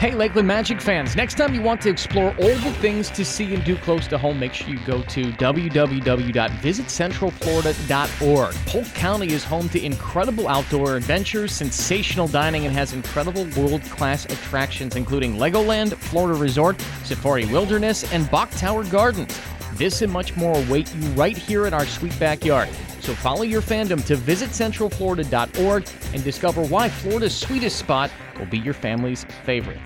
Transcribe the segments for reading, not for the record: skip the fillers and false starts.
Hey, Lakeland Magic fans, next time you want to explore all the things to see and do close to home, make sure you go to www.visitcentralflorida.org. Polk County is home to incredible outdoor adventures, sensational dining, and has incredible world-class attractions, including Legoland, Florida Resort, Safari Wilderness, and Bok Tower Gardens. This and much more await you right here in our sweet backyard. So follow your fandom to visitcentralflorida.org and discover why Florida's sweetest spot will be your family's favorite.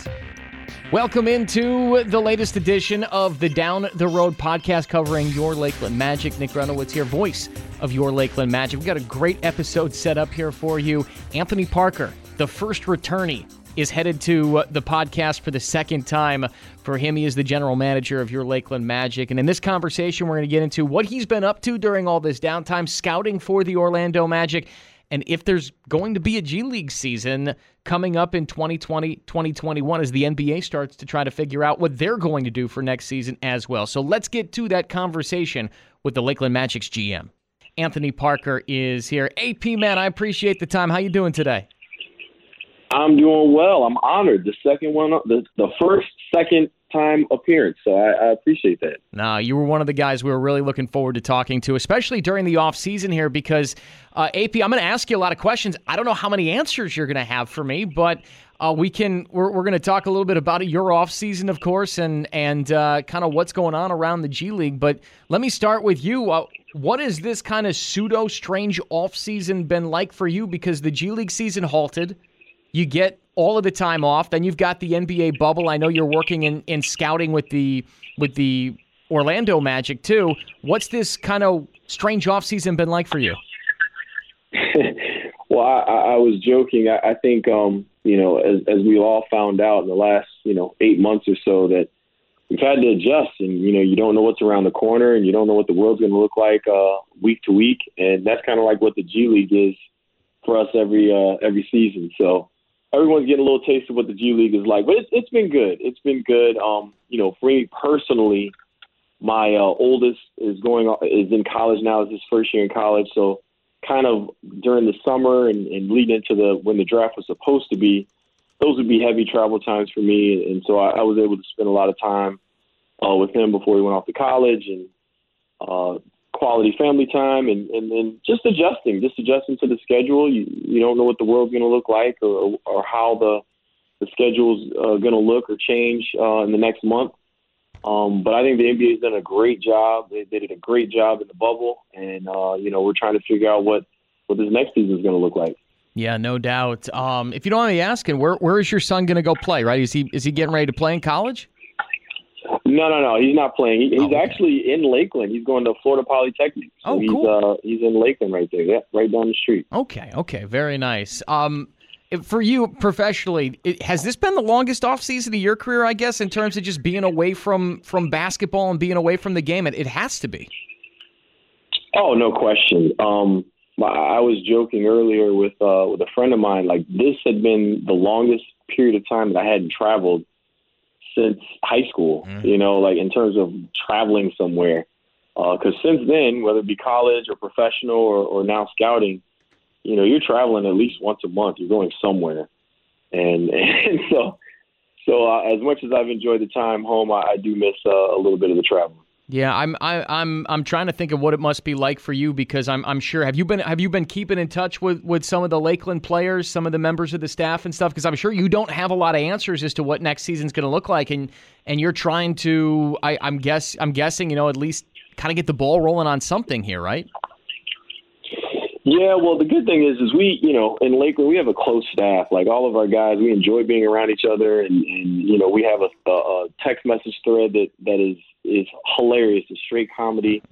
Welcome into the latest edition of the Down the Road podcast covering your Lakeland Magic. Nick Renowitz here, voice of your Lakeland Magic. We've got a great episode set up here for you. Anthony Parker, the first returnee, is headed to the podcast for the second time. For him, he is the general manager of your Lakeland Magic. And in this conversation, we're going to get into what he's been up to during all this downtime, scouting for the Orlando Magic, and if there's going to be a G League season coming up in 2020-2021 as the NBA starts to try to figure out what they're going to do for next season as well. So let's get to that conversation with the Lakeland Magic's GM. Anthony Parker is here. AP, man, I appreciate the time. How you doing today? I'm doing well. I'm honored. The second time appearance, so I appreciate that. Nah, you were one of the guys we were really looking forward to talking to, especially during the off season here, because AP, I'm going to ask you a lot of questions. I don't know how many answers you're going to have for me, but we're going to talk a little bit about your off season, of course, and kind of what's going on around the G League. But let me start with you. What has this kind of pseudo strange off season been like for you? Because the G League season halted. You get all of the time off. Then you've got the NBA bubble. I know you're working in scouting with the Orlando Magic too. What's this kind of strange offseason been like for you? Well, I was joking. I think as we all found out in the last 8 months or so, that we've had to adjust, and you don't know what's around the corner, and you don't know what the world's going to look like week to week, and that's kind of like what the G League is for us every season. So everyone's getting a little taste of what the G League is like, but it's been good. It's been good. For me personally, my oldest is in college now. It's his first year in college, so kind of during the summer and leading into when the draft was supposed to be, those would be heavy travel times for me, and so I was able to spend a lot of time with him before he went off to college, and quality family time, and just adjusting to the schedule. You don't know what the world's going to look like or how the schedule's going to look or change in the next month. But I think the NBA's done a great job. They did a great job in the bubble, and we're trying to figure out what this next season is going to look like. Yeah, no doubt. If you don't mind me asking, where is your son going to go play? Right? Is he getting ready to play in college? No. He's not playing. He's actually in Lakeland. He's going to Florida Polytechnic. So cool. He's in Lakeland right there. Yeah, right down the street. Okay. Very nice. For you professionally, has this been the longest offseason of your career, I guess, in terms of just being away from basketball and being away from the game? It has to be. Oh, no question. I was joking earlier with a friend of mine. Like, this had been the longest period of time that I hadn't traveled since high school, in terms of traveling somewhere. Because since then, whether it be college or professional or now scouting, you're traveling at least once a month. You're going somewhere. And so as much as I've enjoyed the time home, I do miss a little bit of the travel. Yeah, I'm trying to think of what it must be like for you, because I'm sure have you been keeping in touch with some of the Lakeland players, some of the members of the staff and stuff, because I'm sure you don't have a lot of answers as to what next season's going to look like, and you're trying to I'm guessing at least kind of get the ball rolling on something here, right? Yeah, well, the good thing is we, in Lakeland, we have a close staff. Like, all of our guys, we enjoy being around each other. And we have a text message thread that is hilarious. It's straight comedy.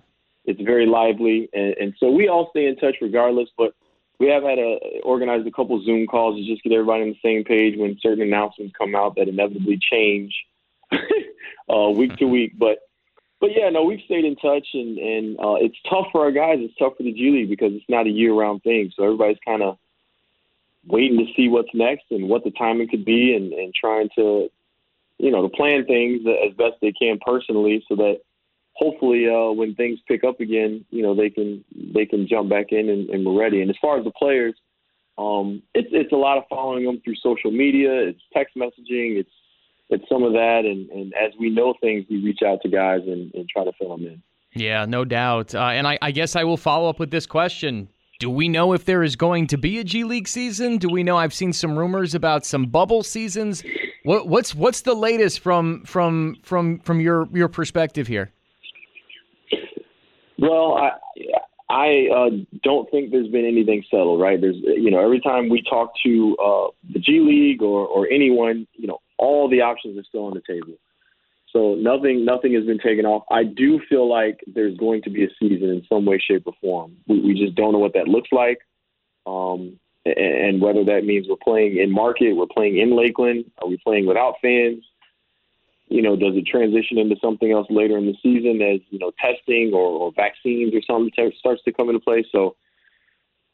It's very lively. And so we all stay in touch regardless. But we have had organized a couple Zoom calls to just get everybody on the same page when certain announcements come out that inevitably change week to week. But yeah, no, we've stayed in touch, and it's tough for our guys. It's tough for the G League because it's not a year-round thing. So everybody's kind of waiting to see what's next and what the timing could be, and trying to plan things as best they can personally, so that hopefully when things pick up again, you know, they can jump back in and we're ready. And as far as the players, it's a lot of following them through social media. It's text messaging. It's some of that. And as we know things, we reach out to guys and try to fill them in. Yeah, no doubt. And I guess I will follow up with this question. Do we know if there is going to be a G League season? Do we know? I've seen some rumors about some bubble seasons. What's the latest from your perspective here? Well, I don't think there's been anything settled, right? There's, you know, every time we talk to the G League or anyone, you know, all the options are still on the table. So nothing has been taken off. I do feel like there's going to be a season in some way, shape, or form. We just don't know what that looks like, and whether that means we're playing in market, we're playing in Lakeland, are we playing without fans? You know, does it transition into something else later in the season as, you know, testing or vaccines or something starts to come into play? So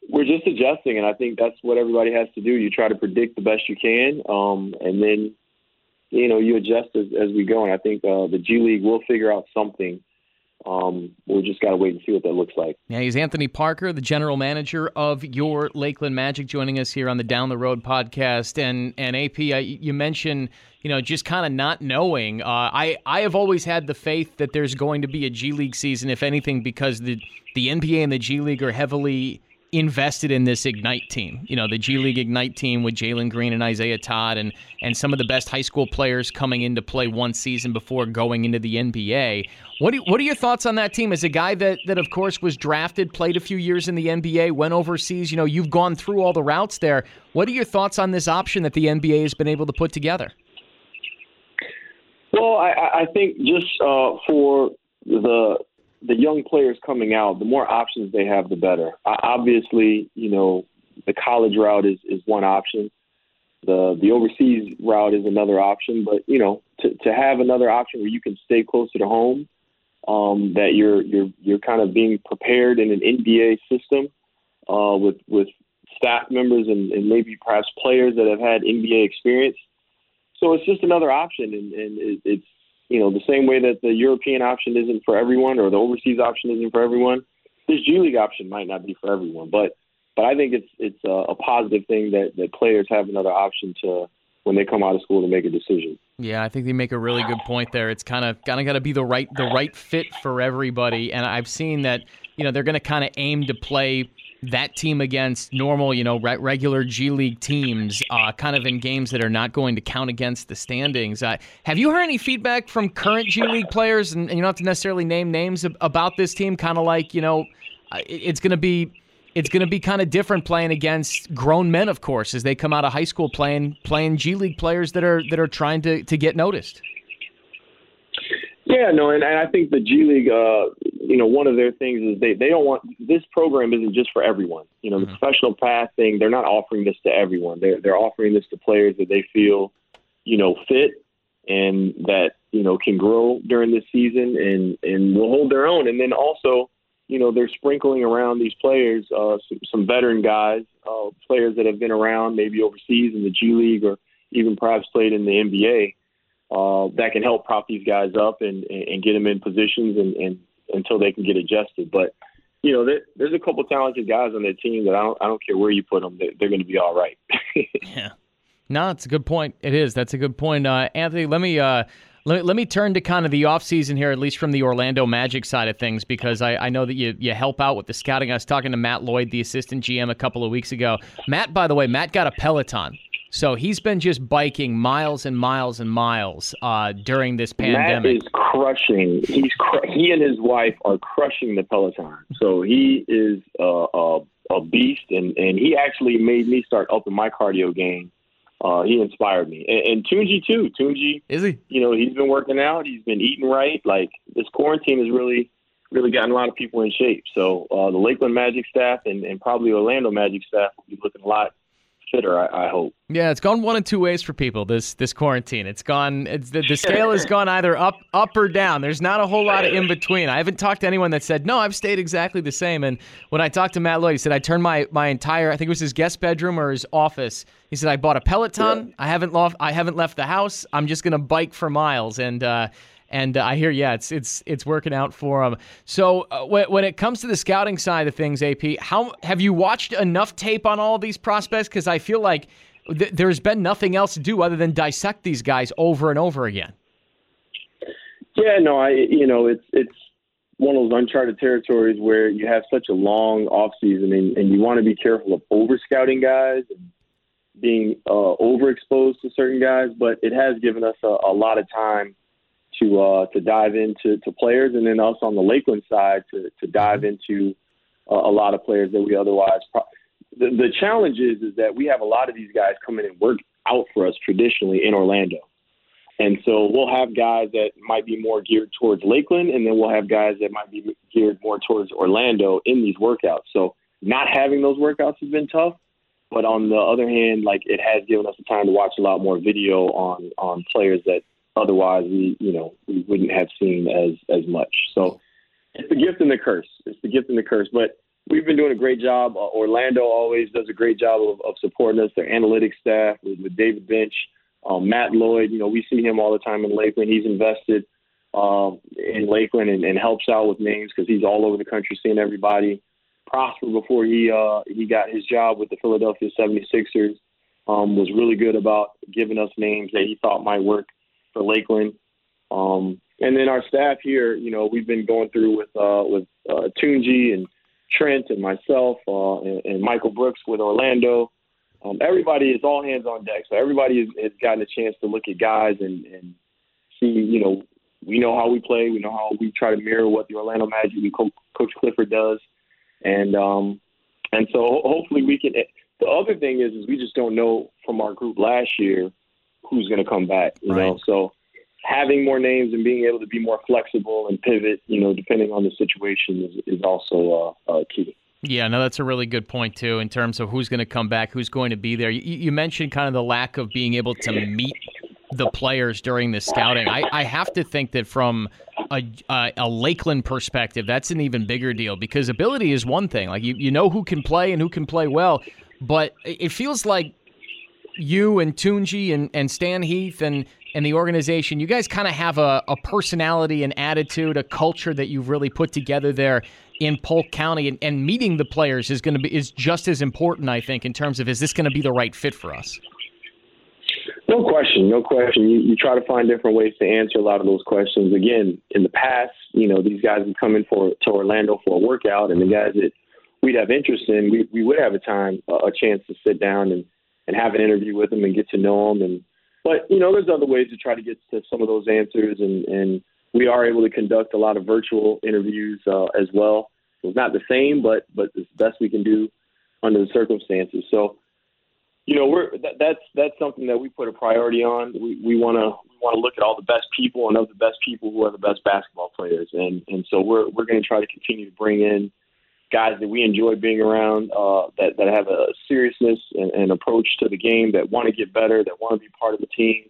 we're just adjusting, and I think that's what everybody has to do. You try to predict the best you can, and then, you know, you adjust as we go, and I think the G League will figure out something. We'll just got to wait and see what that looks like. Yeah, he's Anthony Parker, the general manager of your Lakeland Magic, joining us here on the Down the Road podcast. And AP, you mentioned, you know, just kind of not knowing. I have always had the faith that there's going to be a G League season, if anything, because the NBA and the G League are heavily invested in this Ignite team, you know, the G League Ignite team with Jalen Green and Isaiah Todd and some of the best high school players coming into play one season before going into the NBA. What are your thoughts on that team? As a guy that of course was drafted, played a few years in the NBA, went overseas, you know, you've gone through all the routes there. What are your thoughts on this option that the NBA has been able to put together? Well, I think just for the young players coming out, the more options they have, the better. Obviously, you know, the college route is one option. The overseas route is another option. But, you know, to have another option where you can stay closer to home, that you're kind of being prepared in an NBA system with staff members and maybe perhaps players that have had NBA experience. So it's just another option, and it's, you know, the same way that the European option isn't for everyone or the overseas option isn't for everyone, this G League option might not be for everyone. But I think it's a positive thing that players have another option to when they come out of school to make a decision. Yeah, I think they make a really good point there. It's kind of got to be the right fit for everybody. And I've seen that, you know, they're going to kind of aim to play that team against normal, you know, regular G League teams, kind of in games that are not going to count against the standings. Have you heard any feedback from current G League players, and you don't have to necessarily name names, about this team? Kind of like, you know, it's going to be kind of different playing against grown men, of course, as they come out of high school playing G League players that are trying to get noticed. Yeah, no, and I think the G League, you know, one of their things is they don't want – this program isn't just for everyone. You know, the professional path thing, they're not offering this to everyone. They're offering this to players that they feel, you know, fit and that, you know, can grow during this season and will hold their own. And then also, you know, they're sprinkling around these players, some veteran guys, players that have been around maybe overseas in the G League or even perhaps played in the NBA. That can help prop these guys up and get them in positions and until they can get adjusted. But, you know, there's a couple talented guys on their team that I don't care where you put them, they're going to be all right. Yeah. No, it's a good point. It is. That's a good point. Anthony, let me turn to kind of the offseason here, at least from the Orlando Magic side of things, because I know that you help out with the scouting. I was talking to Matt Lloyd, the assistant GM, a couple of weeks ago. Matt, by the way, got a Peloton. So he's been just biking miles and miles and miles during this pandemic. Matt is crushing. He and his wife are crushing the Peloton. So he is a beast, and he actually made me start upping my cardio game. He inspired me. And Tunji, too. Tunji, is he? You know, he's been working out. He's been eating right. Like, this quarantine has really, really gotten a lot of people in shape. So the Lakeland Magic staff and probably Orlando Magic staff will be looking a lot fitter, I hope. Yeah, it's gone one of two ways for people this quarantine. It's gone. The scale has gone either up or down. There's not a whole lot of in between. I haven't talked to anyone that said, no, I've stayed exactly the same. And when I talked to Matt Lloyd, he said, I turned my entire, I think it was his guest bedroom or his office. He said, I bought a Peloton. Yeah. I haven't left the house. I'm just going to bike for miles. And And I hear, yeah, it's working out for him. So when it comes to the scouting side of things, AP, how have you watched enough tape on all of these prospects? Because I feel like there's been nothing else to do other than dissect these guys over and over again. Yeah, no, it's one of those uncharted territories where you have such a long off season, and you want to be careful of over scouting guys and being overexposed to certain guys. But it has given us a lot of time to dive into players, and then us on the Lakeland side to dive into a lot of players that we otherwise. The challenge is that we have a lot of these guys come in and work out for us traditionally in Orlando. And so we'll have guys that might be more geared towards Lakeland, and then we'll have guys that might be geared more towards Orlando in these workouts. So not having those workouts has been tough, but on the other hand, like, it has given us the time to watch a lot more video on players that otherwise we wouldn't have seen as much. So it's the gift and the curse. But we've been doing a great job. Orlando always does a great job of supporting us, their analytics staff with David Bench. Matt Lloyd, we see him all the time in Lakeland. He's invested in Lakeland and helps out with names because he's all over the country seeing everybody. Prosper, before he got his job with the Philadelphia 76ers, was really good about giving us names that he thought might work for Lakeland. And then our staff here, we've been going through with Tunji and Trent and myself and Michael Brooks with Orlando. Everybody is all hands on deck, so everybody has gotten a chance to look at guys and see, we know how we play. We know how we try to mirror what the Orlando Magic and Coach Clifford does. And so hopefully we can – the other thing is we just don't know from our group last year who's going to come back, you know. So having more names and being able to be more flexible and pivot, depending on the situation is also key. Yeah, no, that's a really good point, too, in terms of who's going to come back, who's going to be there. You mentioned kind of the lack of being able to meet the players during the scouting. I have to think that from a Lakeland perspective, that's an even bigger deal because ability is one thing. Like, you know who can play and who can play well, but it feels like you and Tunji and Stan Heath and the organization, you guys kind of have a personality, an attitude, a culture that you've really put together there in Polk County, and meeting the players is just as important, I think, in terms of, is this going to be the right fit for us? No question. You try to find different ways to answer a lot of those questions. Again, in the past, these guys would come in to Orlando for a workout, and the guys that we'd have interest in, we would have a chance to sit down and have an interview with them and get to know them. But, there's other ways to try to get to some of those answers, and we are able to conduct a lot of virtual interviews as well. It's not the same, but it's the best we can do under the circumstances. So, that's something that we put a priority on. We want to look at all the best people, and of the best people, who are the best basketball players, and so we're going to try to continue to bring in guys that we enjoy being around, that have a seriousness and approach to the game, that want to get better, that want to be part of the team,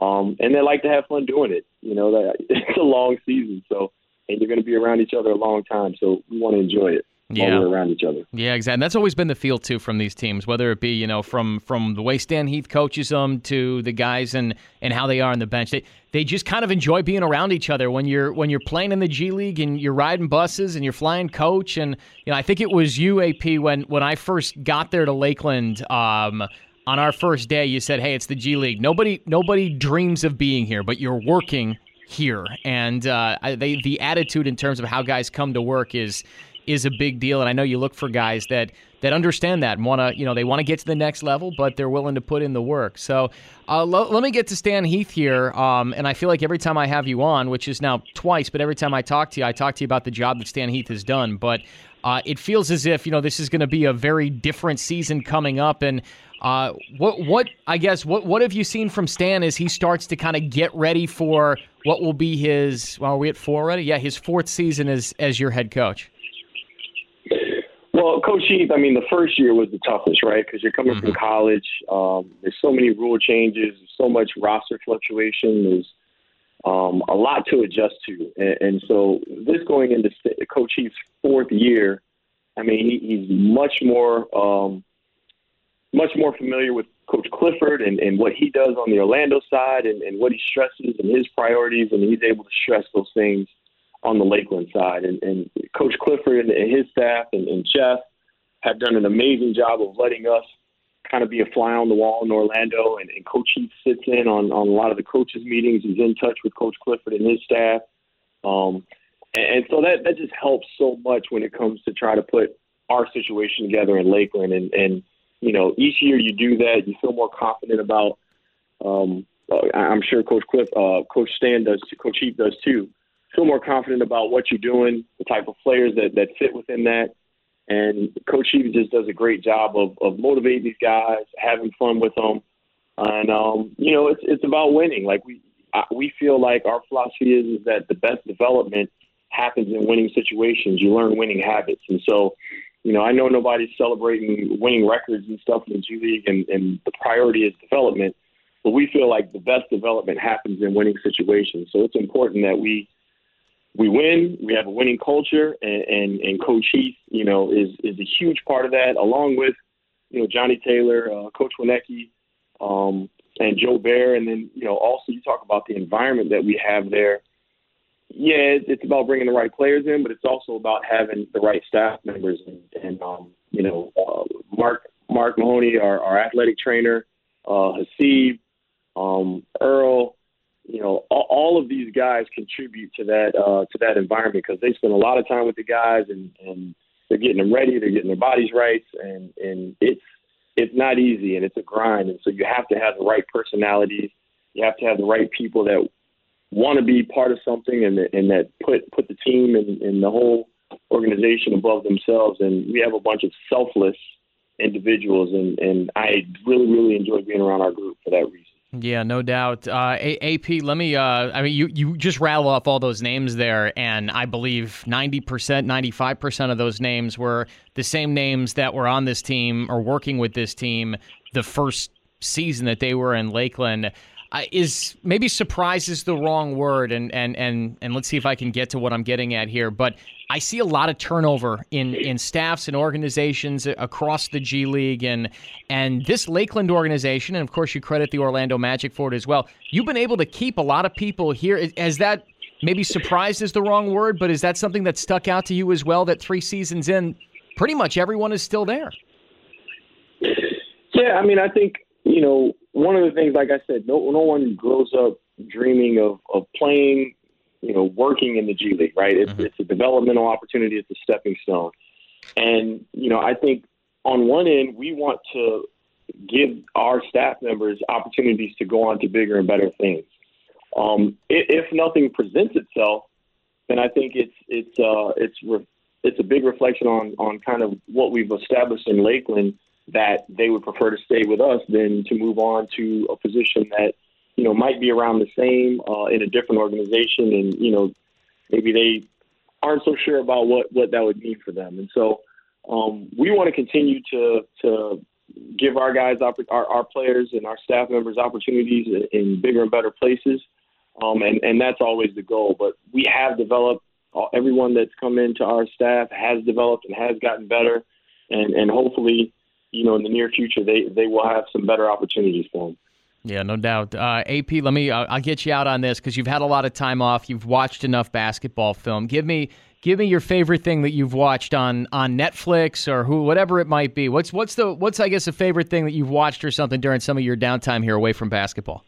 and they like to have fun doing it. It's a long season, so, and you're going to be around each other a long time, so we want to enjoy it. Yeah. All around each other. Yeah, exactly. And that's always been the feel, too, from these teams, whether it be, from the way Stan Heath coaches them to the guys and how they are on the bench. They just kind of enjoy being around each other when you're playing in the G League and you're riding buses and you're flying coach. And, I think it was you, AP, when I first got there to Lakeland on our first day, you said, hey, it's the G League. Nobody dreams of being here, but you're working here. And the attitude in terms of how guys come to work is a big deal, and I know you look for guys that understand that and want to, they want to get to the next level, but they're willing to put in the work. So let me get to Stan Heath here, and I feel like every time I have you on, which is now twice, but every time I talk to you about the job that Stan Heath has done, but it feels as if, this is going to be a very different season coming up, and what have you seen from Stan as he starts to kind of get ready for what will be his, well, are we at four already? Yeah, his fourth season as your head coach. Well, Coach Heath, the first year was the toughest, right? Because you're coming from college. There's so many rule changes, so much roster fluctuation. There's a lot to adjust to. And so this going into Coach Heath's fourth year, he's much more familiar with Coach Clifford and what he does on the Orlando side and what he stresses and his priorities, and he's able to stress those things on the Lakeland side. And Coach Clifford and his staff and Jeff have done an amazing job of letting us kind of be a fly on the wall in Orlando. And Coach Heath sits in on a lot of the coaches' meetings. He's in touch with Coach Clifford and his staff. And so that just helps so much when it comes to try to put our situation together in Lakeland. And you know, each year you do that, you feel more confident about, I'm sure Coach Stan does, Coach Heath does too, feel more confident about what you're doing, the type of players that fit within that. And Coach Heath just does a great job of motivating these guys, having fun with them. And, you know, it's about winning. Like we feel like our philosophy is that the best development happens in winning situations. You learn winning habits. And so, you know, I know nobody's celebrating winning records and stuff in the G League, and the priority is development, but we feel like the best development happens in winning situations. So it's important that we win, we have a winning culture, and Coach Heath, you know, is a huge part of that, along with, you know, Johnny Taylor, Coach Wenecki, and Joe Bear. And then, you know, also you talk about the environment that we have there. Yeah, it's about bringing the right players in, but it's also about having the right staff members. And you know, Mark Mahoney, our athletic trainer, Haseeb, Earl, you know, all of these guys contribute to that environment because they spend a lot of time with the guys and they're getting them ready, they're getting their bodies right, and it's not easy and it's a grind. And so you have to have the right personalities, you have to have the right people that want to be part of something and that put the team and the whole organization above themselves. And we have a bunch of selfless individuals, and I really, really enjoy being around our group for that reason. Yeah, no doubt. AP, let me, I mean, you just rattle off all those names there, and I believe 90%, 95% of those names were the same names that were on this team or working with this team the first season that they were in Lakeland. Is maybe surprise is the wrong word, and let's see if I can get to what I'm getting at here. But I see a lot of turnover in staffs and organizations across the G League, and this Lakeland organization, and of course you credit the Orlando Magic for it as well. You've been able to keep a lot of people here. Has that, maybe surprise is the wrong word, but is that something that stuck out to you as well, that three seasons in, pretty much everyone is still there? Yeah, I mean, I think, you know, one of the things, like I said, no one grows up dreaming of playing, you know, working in the G League, right? It's, It's a developmental opportunity. It's a stepping stone. And, you know, I think on one end, we want to give our staff members opportunities to go on to bigger and better things. If nothing presents itself, then I think it's a big reflection on kind of what we've established in Lakeland, that they would prefer to stay with us than to move on to a position that, you know, might be around the same in a different organization. And, you know, maybe they aren't so sure about what that would mean for them. And so we want to continue to give our guys, our players and our staff members opportunities in bigger and better places. And that's always the goal. But we have developed, everyone that's come into our staff has developed and has gotten better. And hopefully, you know, in the near future, they will have some better opportunities for them. Yeah, no doubt. AP, let me, I'll get you out on this because you've had a lot of time off. You've watched enough basketball film. Give me your favorite thing that you've watched on Netflix or whatever it might be. What's I guess a favorite thing that you've watched or something during some of your downtime here away from basketball?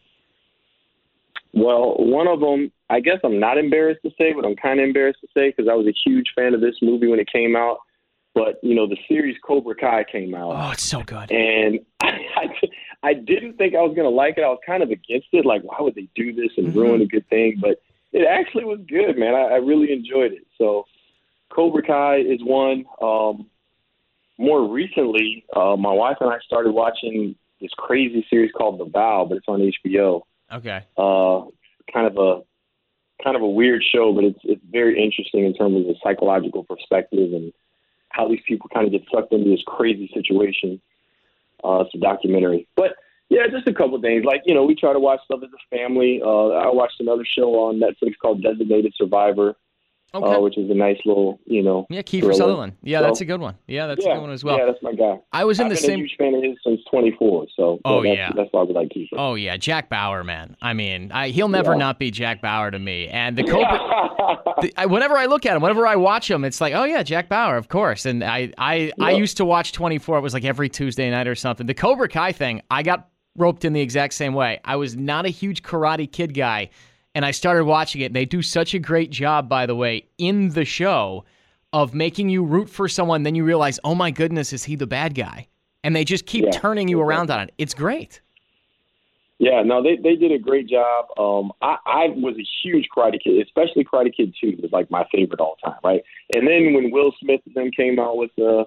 Well, one of them, I guess I'm not embarrassed to say, but I'm kind of embarrassed to say because I was a huge fan of this movie when it came out. But, you know, the series Cobra Kai came out. Oh, it's so good. And I didn't think I was going to like it. I was kind of against it. Like, why would they do this and ruin a good thing? But it actually was good, man. I really enjoyed it. So Cobra Kai is one. More recently, my wife and I started watching this crazy series called The Vow, but it's on HBO. Okay. Kind of a weird show, but it's very interesting in terms of the psychological perspective and how these people kind of get sucked into this crazy situation. It's a documentary. But, yeah, just a couple of things. Like, you know, we try to watch stuff as a family. I watched another show on Netflix called Designated Survivor. Okay. Which is a nice little, you know. Yeah, Kiefer Sutherland. Yeah, so, that's a good one. Yeah, that's a good one as well. Yeah, that's my guy. I was in the same. I've been a huge fan of his since 24. So, that's why we like Kiefer. Oh yeah, Jack Bauer, man. I mean, he'll never not be Jack Bauer to me. And the Cobra, whenever I look at him, whenever I watch him, it's like, oh yeah, Jack Bauer, of course. And I used to watch 24. It was like every Tuesday night or something. The Cobra Kai thing, I got roped in the exact same way. I was not a huge Karate Kid guy. And I started watching it. They do such a great job, by the way, in the show of making you root for someone. Then you realize, oh, my goodness, is he the bad guy? And they just keep turning you around on it. It's great. Yeah, no, they did a great job. I was a huge Karate Kid, especially Karate Kid 2 was like my favorite all time, right? And then when Will Smith and them came out with the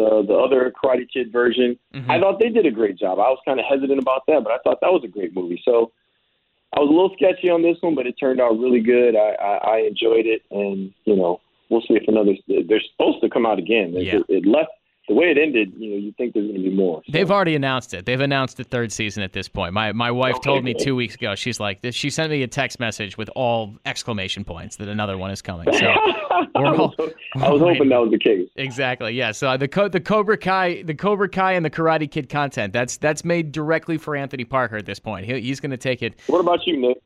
other Karate Kid version, I thought they did a great job. I was kind of hesitant about that, but I thought that was a great movie. So I was a little sketchy on this one, but it turned out really good. I enjoyed it, and you know, we'll see if another. They're supposed to come out again. It left the way it ended. You know, you think there's going to be more. So. They've already announced it. They've announced the third season at this point. My wife told me 2 weeks ago. She's like, she sent me a text message with all exclamation points that another one is coming. So I was hoping that was the case. Exactly. Yeah. So the Cobra Kai and the Karate Kid content that's made directly for Anthony Parker at this point. He's going to take it. What about you, Nick?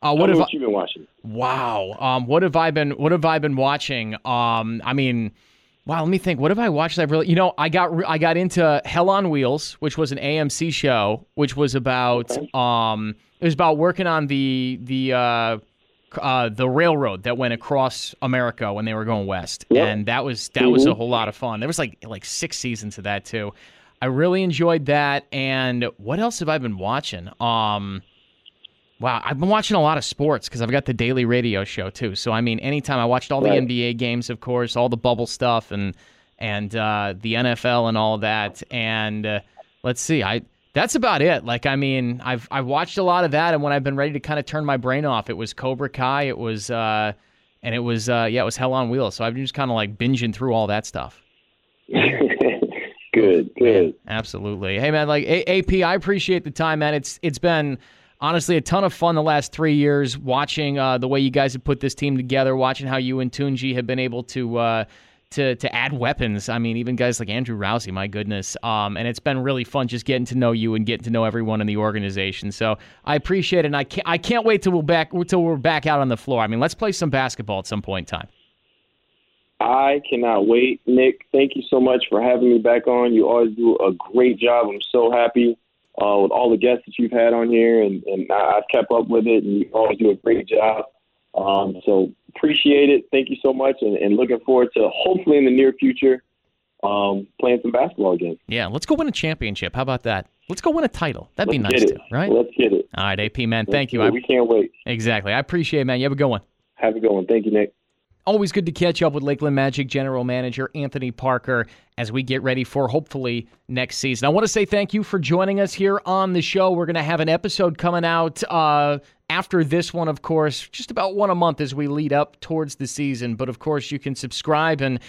What have you been watching? Wow. What have I been watching? I mean, wow. Let me think. What have I watched? I got into Hell on Wheels, which was an AMC show, which was about it was about working on the railroad that went across America when they were going west, and that was a whole lot of fun. There was like six seasons of that too. I really enjoyed that. And what else have I been watching? Wow, I've been watching a lot of sports because I've got the daily radio show too. So I mean, anytime I watched all the NBA games, of course, all the bubble stuff, and the NFL and all that. And let's see, that's about it. Like, I mean, I've watched a lot of that, and when I've been ready to kind of turn my brain off, it was Cobra Kai, it was Hell on Wheels. So I've been just kind of like binging through all that stuff. Good. Man, absolutely. Hey man, like AP, I appreciate the time, man. It's been honestly a ton of fun the last 3 years watching the way you guys have put this team together, watching how you and Tunji have been able to add weapons. I mean, even guys like Andrew Rousey, my goodness. And it's been really fun just getting to know you and getting to know everyone in the organization. So I appreciate it, and I can't wait till we're back out on the floor. I mean, let's play some basketball at some point in time. I cannot wait, Nick. Thank you so much for having me back on. You always do a great job. I'm so happy with all the guests that you've had on here, and I've kept up with it, and you always do a great job. So appreciate it. Thank you so much, and looking forward to hopefully in the near future playing some basketball again. Yeah, let's go win a championship. How about that? Let's go win a title. That'd be nice too, right? Let's get it. All right, AP, man. Thank you. We can't wait. Exactly. I appreciate it, man. You have a good one. Have a good one. Thank you, Nick. Always good to catch up with Lakeland Magic General Manager Anthony Parker as we get ready for, hopefully, next season. I want to say thank you for joining us here on the show. We're going to have an episode coming out after this one, of course, just about one a month as we lead up towards the season. But, of course, you can subscribe and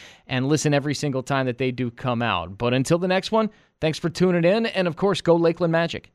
listen every single time that they do come out. But until the next one, thanks for tuning in. And, of course, go Lakeland Magic.